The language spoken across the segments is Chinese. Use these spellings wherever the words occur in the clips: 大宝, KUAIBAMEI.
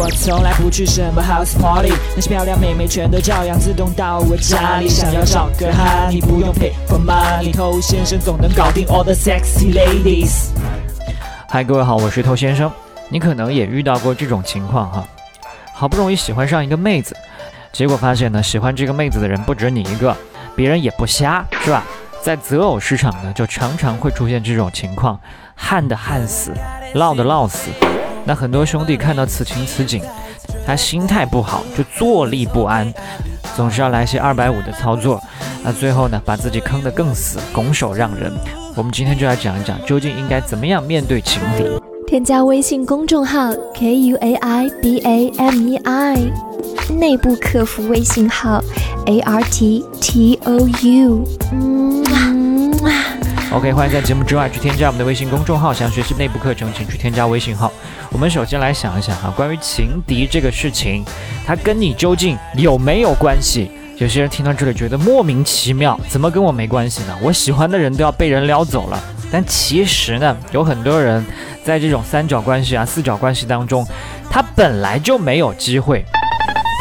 我从来不去什么 house party， 那些漂亮妹妹全都照样自动到我家里。想要找个哈，你不用 pay for money， 偷先生总能搞定 all the sexy ladies。 嗨，各位好，我是偷先生。你可能也遇到过这种情况哈，好不容易喜欢上一个妹子，结果发现呢，喜欢这个妹子的人不止你一个，别人也不瞎，是吧？在择偶市场呢，就常常会出现这种情况，旱的旱死，涝的涝死。那很多兄弟看到此情此景，他心态不好，就坐立不安，总是要来些250的操作，那最后呢，把自己坑得更死，拱手让人。我们今天就来讲一讲，究竟应该怎么样面对情敌。添加微信公众号 KUAIBAMEI， 内部客服微信号 ARTTOU。OK， 欢迎在节目之外去添加我们的微信公众号，想学习内部课程请去添加微信号。我们首先来想一想哈，关于情敌这个事情，它跟你究竟有没有关系？有些人听到这里觉得莫名其妙，怎么跟我没关系呢？我喜欢的人都要被人撩走了。但其实呢，有很多人在这种三角关系啊、四角关系当中，他本来就没有机会，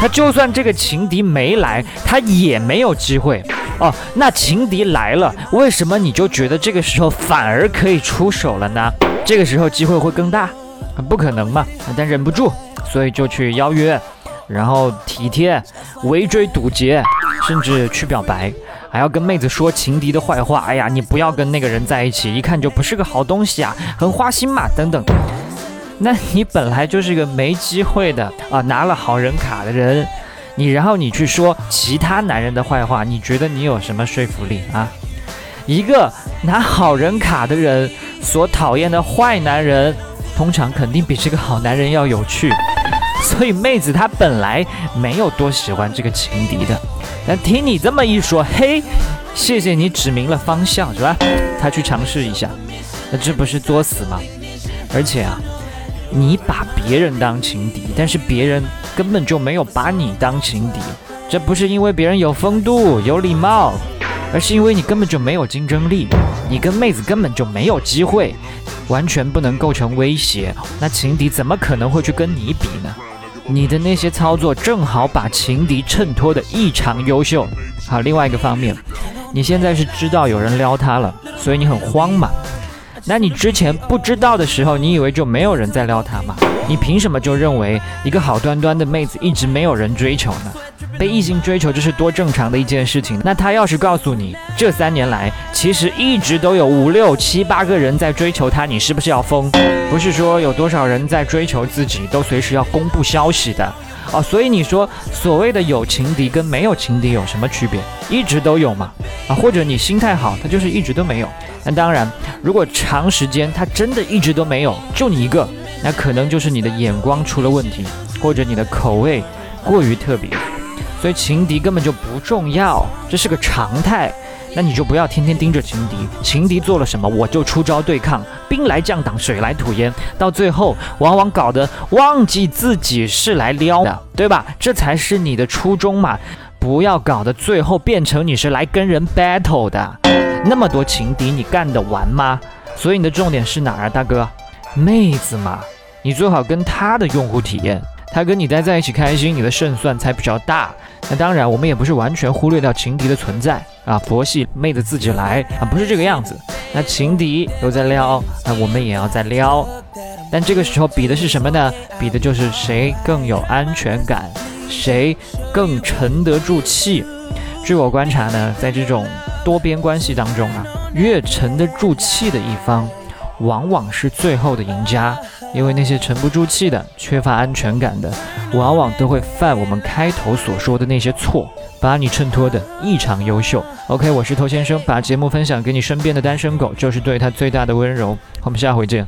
他就算这个情敌没来，他也没有机会哦。那情敌来了，为什么你就觉得这个时候反而可以出手了呢？这个时候机会会更大，不可能嘛，但忍不住，所以就去邀约，然后体贴、围追堵截，甚至去表白，还要跟妹子说情敌的坏话，哎呀，你不要跟那个人在一起，一看就不是个好东西啊，很花心嘛，等等。那你本来就是个没机会的啊，拿了好人卡的人，然后你去说其他男人的坏话，你觉得你有什么说服力啊？一个拿好人卡的人所讨厌的坏男人，通常肯定比这个好男人要有趣。所以妹子她本来没有多喜欢这个情敌的，但听你这么一说，嘿，谢谢你指明了方向，是吧？她去尝试一下，那这不是作死吗？而且啊，你把别人当情敌，但是别人根本就没有把你当情敌，这不是因为别人有风度有礼貌，而是因为你根本就没有竞争力，你跟妹子根本就没有机会，完全不能构成威胁。那情敌怎么可能会去跟你比呢？你的那些操作正好把情敌衬托得异常优秀。好，另外一个方面，你现在是知道有人撩他了，所以你很慌嘛。那你之前不知道的时候，你以为就没有人在撩他嘛？你凭什么就认为一个好端端的妹子一直没有人追求呢？被异性追求这是多正常的一件事情。那他要是告诉你，这3年来其实一直都有5、6、7、8个人在追求他，你是不是要疯？不是说有多少人在追求自己都随时要公布消息的哦。所以你说所谓的有情敌跟没有情敌有什么区别？一直都有嘛啊，或者你心态好，他就是一直都没有。那当然，如果长时间他真的一直都没有，就你一个，那可能就是你的眼光出了问题，或者你的口味过于特别。所以情敌根本就不重要，这是个常态。那你就不要天天盯着情敌，情敌做了什么我就出招对抗，兵来将挡，水来土掩，到最后往往搞得忘记自己是来撩的，对吧？这才是你的初衷嘛，不要搞得最后变成你是来跟人 battle 的。那么多情敌你干得完吗？所以你的重点是哪儿啊，大哥？妹子嘛，你最好跟她的用户体验，他跟你待在一起开心，你的胜算才比较大。那当然，我们也不是完全忽略掉情敌的存在啊，佛系妹子自己来啊，不是这个样子。那情敌有在撩，那我们也要在撩。但这个时候比的是什么呢？比的就是谁更有安全感，谁更沉得住气。据我观察呢，在这种多边关系当中啊，越沉得住气的一方往往是最后的赢家，因为那些沉不住气的、缺乏安全感的，往往都会犯我们开头所说的那些错，把你衬托的异常优秀。 OK， 我是头先生，把节目分享给你身边的单身狗，就是对他最大的温柔。我们下回见。